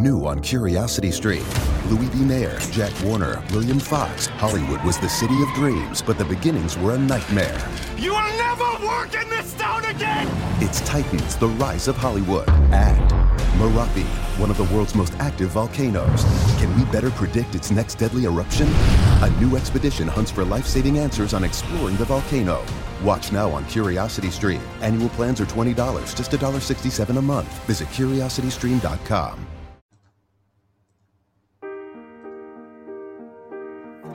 New on CuriosityStream. Louis B. Mayer, Jack Warner, William Fox. Hollywood was the city of dreams, but the beginnings were a nightmare. You will never work in this town again! It's Titans, the rise of Hollywood, and Merapi, one of the world's most active volcanoes. Can we better predict its next deadly eruption? A new expedition hunts for life-saving answers on exploring the volcano. Watch now on CuriosityStream. Annual plans are $20, just $1.67 a month. Visit curiositystream.com.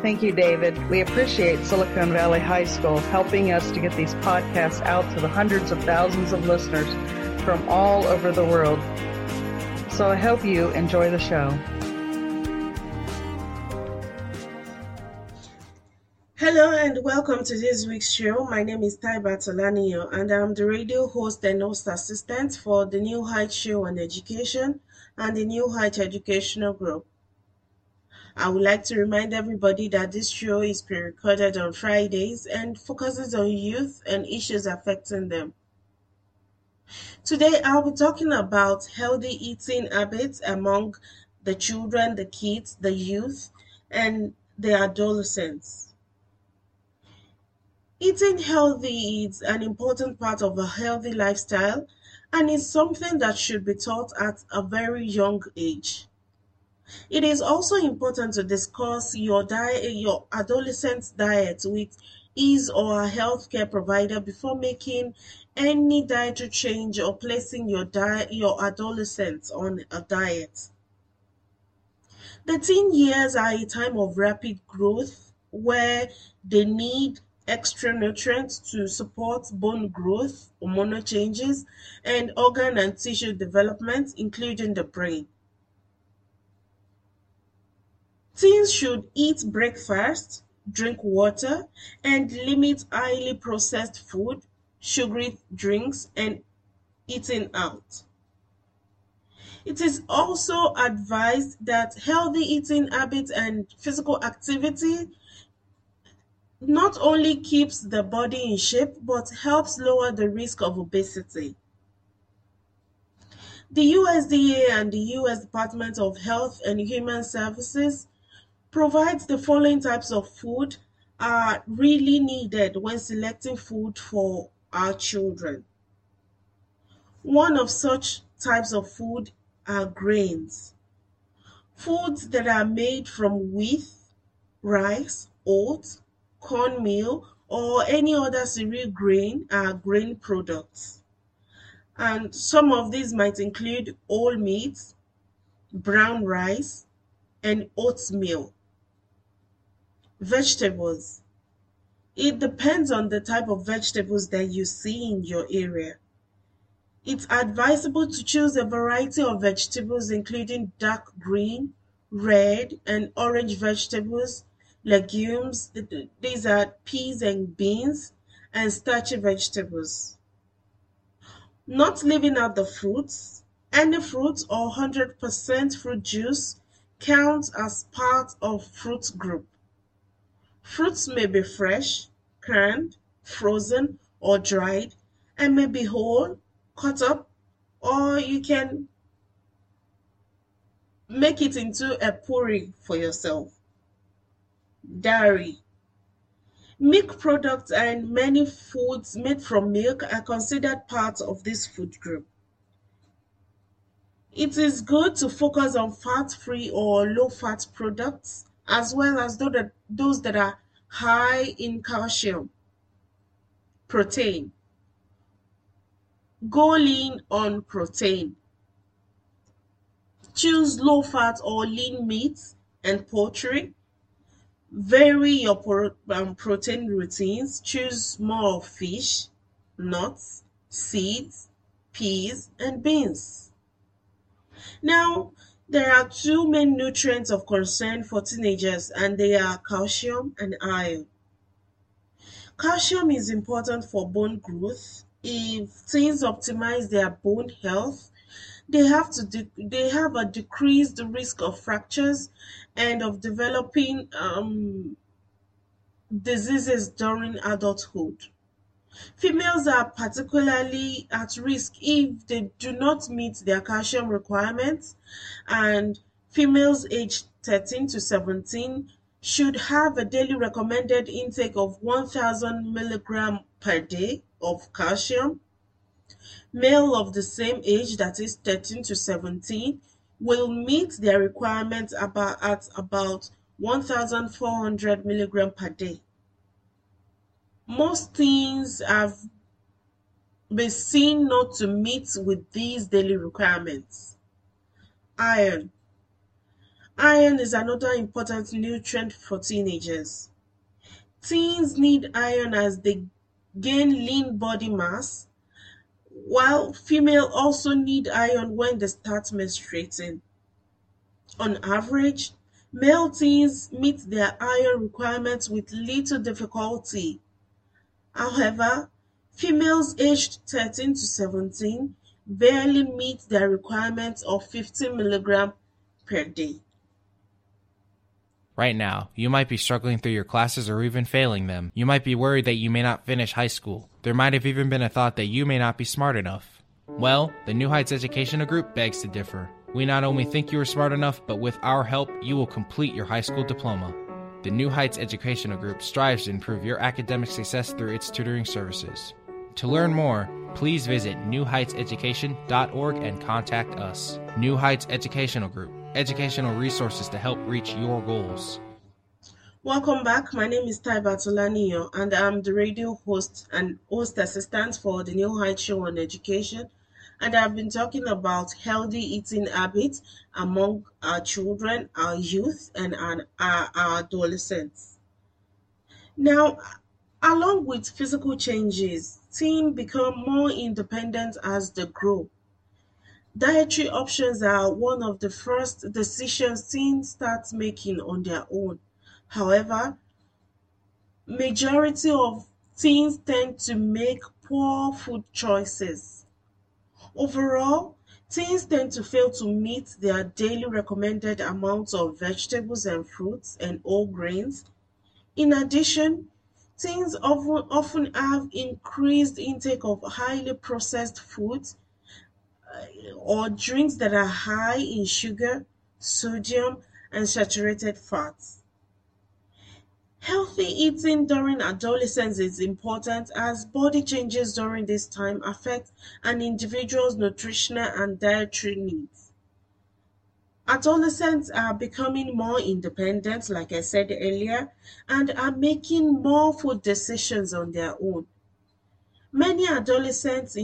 Thank you, David. We appreciate Silicon Valley High School helping us to get these podcasts out to the hundreds of thousands of listeners from all over the world. So I hope you enjoy the show. Hello and welcome to this week's show. My name is Taibat Olaniyo, and I'm the radio host and host assistant for the New Heights Show on Education and the New Heights Educational Group. I would like to remind everybody that this show is pre-recorded on Fridays and focuses on youth and issues affecting them. Today, I'll be talking about healthy eating habits among the children, the kids, the youth, and the adolescents. Eating healthy is an important part of a healthy lifestyle and is something that should be taught at a very young age. It is also important to discuss your adolescent's diet with his or her healthcare provider before making any dietary change or placing your adolescent on a diet. The teen years are a time of rapid growth where they need extra nutrients to support bone growth, hormonal changes, and organ and tissue development, including the brain. Teens should eat breakfast, drink water, and limit highly processed food, sugary drinks, and eating out. It is also advised that healthy eating habits and physical activity not only keeps the body in shape, but helps lower the risk of obesity. The USDA and the U.S. Department of Health and Human Services provides the following types of food are really needed when selecting food for our children. One of such types of food are grains. Foods that are made from wheat, rice, oats, cornmeal, or any other cereal grain are grain products. And some of these might include whole meats, brown rice, and oatmeal. Vegetables. It depends on the type of vegetables that you see in your area. It's advisable to choose a variety of vegetables including dark green, red, and orange vegetables, legumes, these are peas and beans, and starchy vegetables. Not leaving out the fruits. Any fruit or 100% fruit juice counts as part of fruit group. Fruits may be fresh, canned, frozen, or dried, and may be whole, cut up, or you can make it into a puree for yourself. Dairy. Milk products and many foods made from milk are considered part of this food group. It is good to focus on fat-free or low-fat products, as well as those that are high in calcium. Protein. Go lean on protein. Choose low-fat or lean meats and poultry. Vary your protein routines. Choose more fish, nuts, seeds, peas, and beans. Now, There are two main nutrients of concern for teenagers, and they are calcium and iron. Calcium is important for bone growth. If teens optimize their bone health, they have a decreased risk of fractures and of developing diseases during adulthood. Females are particularly at risk if they do not meet their calcium requirements, and females aged 13 to 17 should have a daily recommended intake of 1,000 milligrams per day of calcium. Male of the same age, that is 13 to 17, will meet their requirements at about 1,400 milligrams per day. Most teens have been seen not to meet with these daily requirements. Iron. Iron is another important nutrient for teenagers. Teens need iron as they gain lean body mass, while female also need iron when they start menstruating. On average, male teens meet their iron requirements with little difficulty. However, females aged 13 to 17 barely meet their requirements of 15 milligrams per day. Right now, you might be struggling through your classes or even failing them. You might be worried that you may not finish high school. There might have even been a thought that you may not be smart enough. Well, the New Heights Educational Group begs to differ. We not only think you are smart enough, but with our help, you will complete your high school diploma. The New Heights Educational Group strives to improve your academic success through its tutoring services. To learn more, please visit newheightseducation.org and contact us. New Heights Educational Group, educational resources to help reach your goals. Welcome back. My name is Taibat Olaniyo, and I'm the radio host and host assistant for the New Heights Show on Education. And I've been talking about healthy eating habits among our children, our youth, and our adolescents. Now, along with physical changes, teens become more independent as they grow. Dietary options are one of the first decisions teens start making on their own. However, majority of teens tend to make poor food choices. Overall, teens tend to fail to meet their daily recommended amounts of vegetables and fruits and whole grains. In addition, teens often have increased intake of highly processed foods or drinks that are high in sugar, sodium, and saturated fats. Healthy eating during adolescence is important as body changes during this time affect an individual's nutritional and dietary needs. Adolescents are becoming more independent, like I said earlier, and are making more food decisions on their own. Many adolescents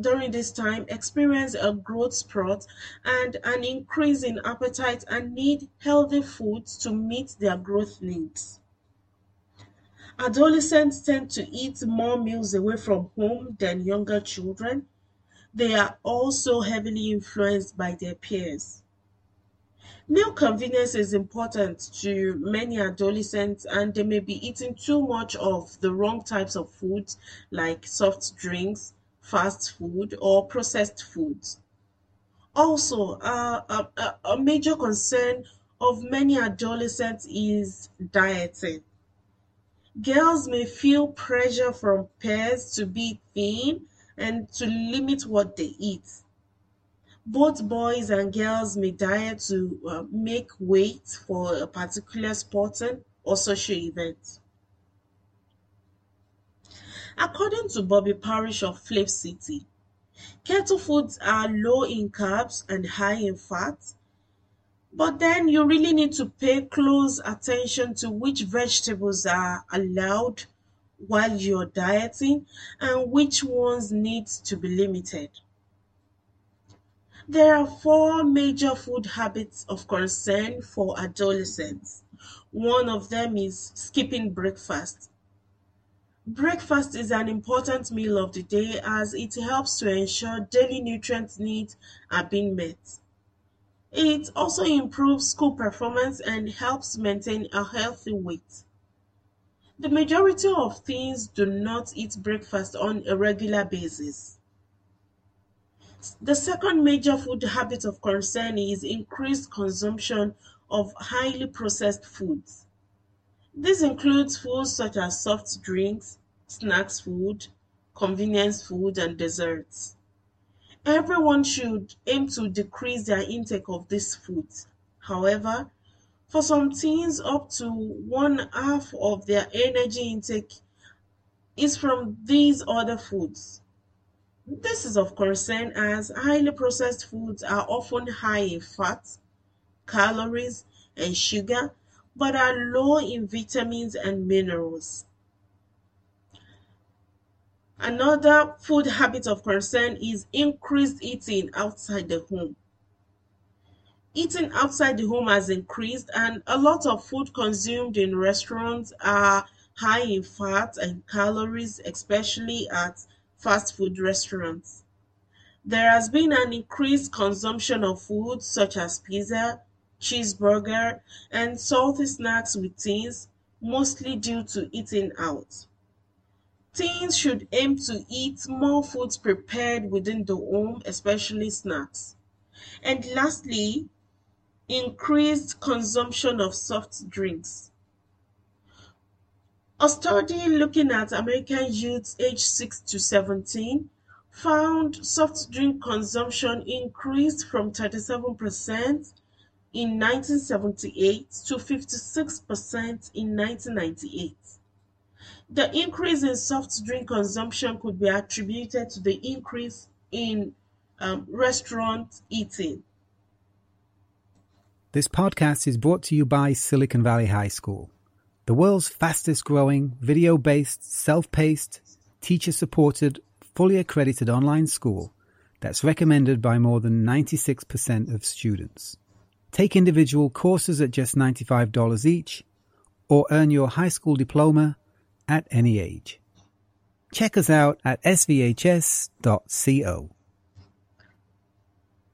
during this time experience a growth spurt and an increase in appetite and need healthy foods to meet their growth needs. Adolescents tend to eat more meals away from home than younger children. They are also heavily influenced by their peers. Meal convenience is important to many adolescents, and they may be eating too much of the wrong types of foods like soft drinks, fast food, or processed foods. Also, a major concern of many adolescents is dieting. Girls may feel pressure from peers to be thin and to limit what they eat. Both boys and girls may diet to make weight for a particular sporting or social event. According to Bobby Parrish of FlavCity, keto foods are low in carbs and high in fat. But then you really need to pay close attention to which vegetables are allowed while you're dieting and which ones need to be limited. There are four major food habits of concern for adolescents. One of them is skipping breakfast. Breakfast is an important meal of the day as it helps to ensure daily nutrient needs are being met. It also improves school performance and helps maintain a healthy weight. The majority of teens do not eat breakfast on a regular basis. The second major food habit of concern is increased consumption of highly processed foods. This includes foods such as soft drinks, snacks food, convenience food, and desserts. Everyone should aim to decrease their intake of these foods. However, for some teens, up to 1/2 of their energy intake is from these other foods. This is of concern as highly processed foods are often high in fat, calories, and sugar, but are low in vitamins and minerals. Another food habit of concern is increased eating outside the home. Eating outside the home has increased, and a lot of food consumed in restaurants are high in fat and calories, especially at fast food restaurants. There has been an increased consumption of foods such as pizza, cheeseburger, and salty snacks with teens, mostly due to eating out. Teens should aim to eat more foods prepared within the home, especially snacks. And lastly, increased consumption of soft drinks. A study looking at American youths aged 6 to 17 found soft drink consumption increased from 37% in 1978 to 56% in 1998. The increase in soft drink consumption could be attributed to the increase in restaurant eating. This podcast is brought to you by Silicon Valley High School, the world's fastest growing, video-based, self-paced, teacher-supported, fully accredited online school that's recommended by more than 96% of students. Take individual courses at just $95 each, or earn your high school diploma at any age. Check us out at svhs.co.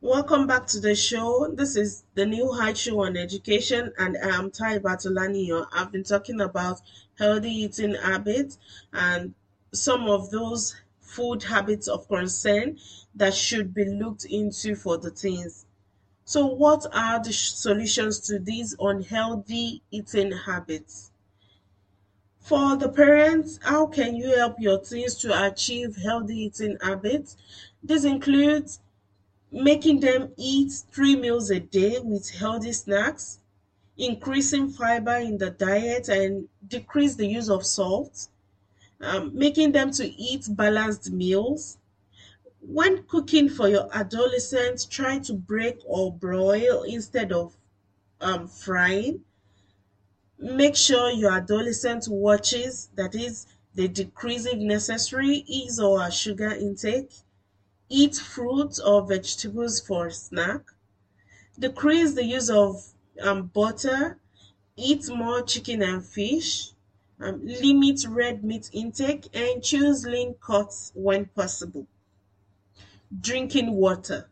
Welcome back to the show. This is the New Heights Show on Education, and I am Taibat Olaniyo. I've been talking about healthy eating habits and some of those food habits of concern that should be looked into for the teens. So what are the solutions to these unhealthy eating habits? For the parents, how can you help your teens to achieve healthy eating habits? This includes making them eat 3 meals a day with healthy snacks, increasing fiber in the diet and decrease the use of salt, making them to eat balanced meals. When cooking for your adolescents, try to break or broil instead of frying. Make sure your adolescent watches, that is, they decrease if necessary his or her sugar intake. Eat fruits or vegetables for a snack. Decrease the use of butter. Eat more chicken and fish. Limit red meat intake and choose lean cuts when possible. Drinking water.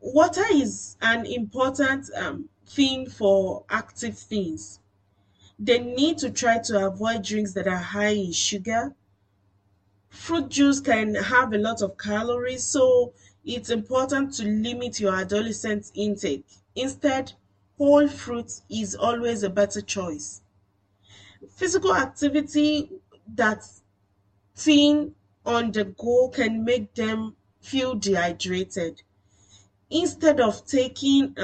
Water is an important thing for active teens. They need to try to avoid drinks that are high in sugar. Fruit juice can have a lot of calories, so it's important to limit your adolescent's intake. Instead, whole fruit is always a better choice. Physical activity that teen on the go can make them feel dehydrated. Instead of taking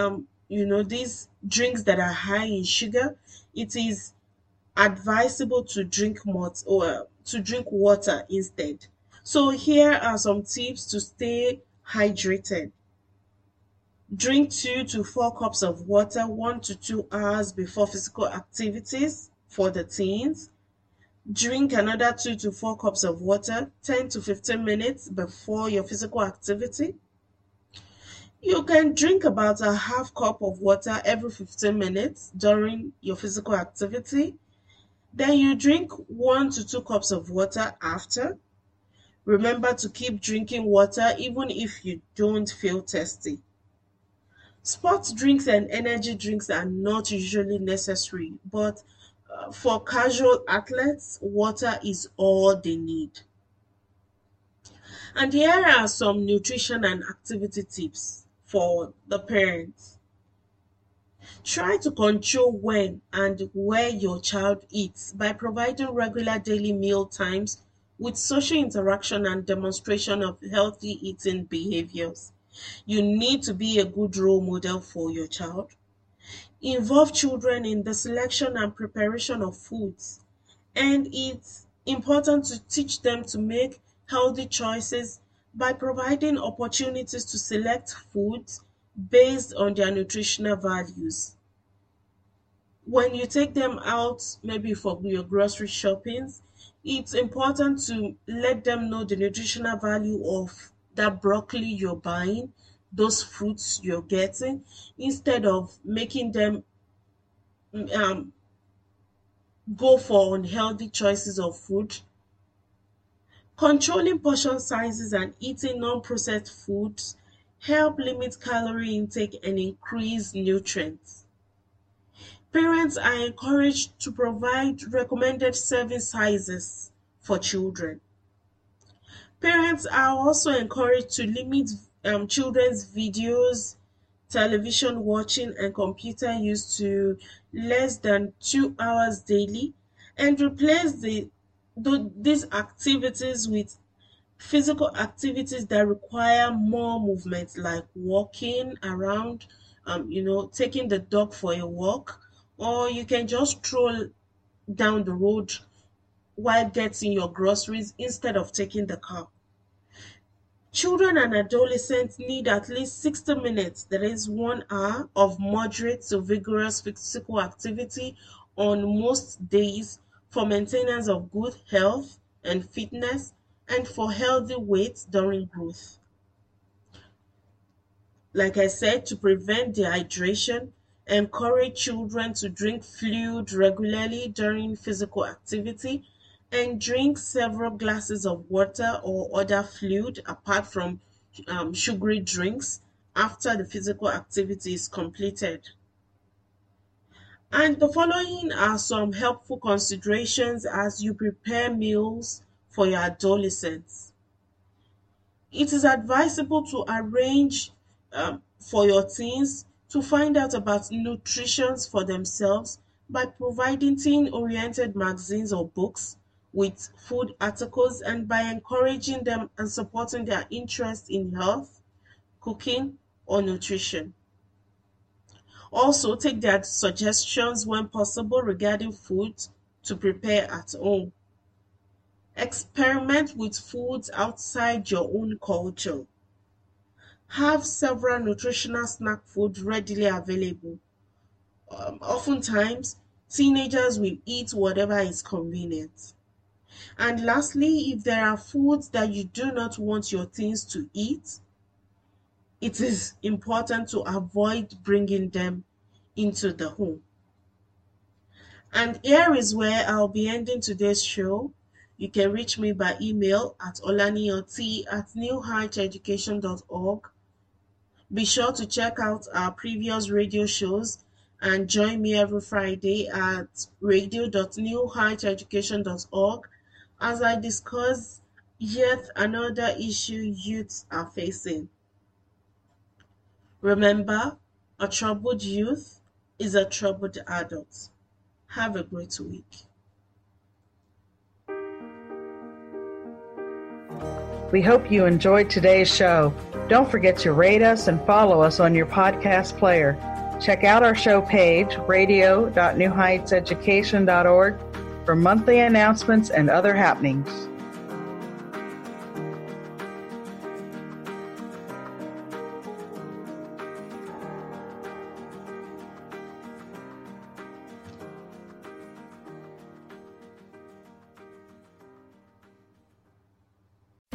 these drinks that are high in sugar, it is advisable to drink more or to drink water instead. So here are some tips to stay hydrated. Drink 2 to 4 cups of water 1 to 2 hours before physical activities for the teens. Drink another 2 to 4 cups of water 10 to 15 minutes before your physical activity. You can drink about a 1/2 cup of water every 15 minutes during your physical activity. Then you drink 1 to 2 cups of water after. Remember to keep drinking water even if you don't feel thirsty. Sports drinks and energy drinks are not usually necessary, but for casual athletes, water is all they need. And here are some nutrition and activity tips for the parents. Try to control when and where your child eats by providing regular daily meal times with social interaction and demonstration of healthy eating behaviors. You need to be a good role model for your child. Involve children in the selection and preparation of foods, and it's important to teach them to make healthy choices by providing opportunities to select foods based on their nutritional values. When you take them out, maybe for your grocery shopping, it's important to let them know the nutritional value of that broccoli you're buying, those fruits you're getting, instead of making them go for unhealthy choices of food. Controlling portion sizes and eating non-processed foods help limit calorie intake and increase nutrients. Parents are encouraged to provide recommended serving sizes for children. Parents are also encouraged to limit children's videos, television watching, and computer use to less than 2 hours daily, and replace these activities with physical activities that require more movement, like walking around, taking the dog for a walk, or you can just stroll down the road while getting your groceries instead of taking the car. Children and adolescents need at least 60 minutes, that is 1 hour, of moderate to vigorous physical activity on most days for maintenance of good health and fitness, and for healthy weight during growth. Like I said, to prevent dehydration, encourage children to drink fluid regularly during physical activity and drink several glasses of water or other fluid apart from sugary drinks after the physical activity is completed. And the following are some helpful considerations as you prepare meals for your adolescents. It is advisable to arrange for your teens to find out about nutrition for themselves by providing teen-oriented magazines or books with food articles, and by encouraging them and supporting their interest in health, cooking, or nutrition. Also, take their suggestions when possible regarding food to prepare at home. Experiment with foods outside your own culture. Have several nutritional snack foods readily available. Oftentimes, teenagers will eat whatever is convenient. And lastly, if there are foods that you do not want your teens to eat, it is important to avoid bringing them into the home. And here is where I'll be ending today's show. You can reach me by email at olaniyot@newheights-education.org. Be sure to check out our previous radio shows and join me every Friday at radio.newheights-education.org as I discuss yet another issue youths are facing. Remember, a troubled youth is a troubled adult. Have a great week. We hope you enjoyed today's show. Don't forget to rate us and follow us on your podcast player. Check out our show page, radio.newheightseducation.org, for monthly announcements and other happenings.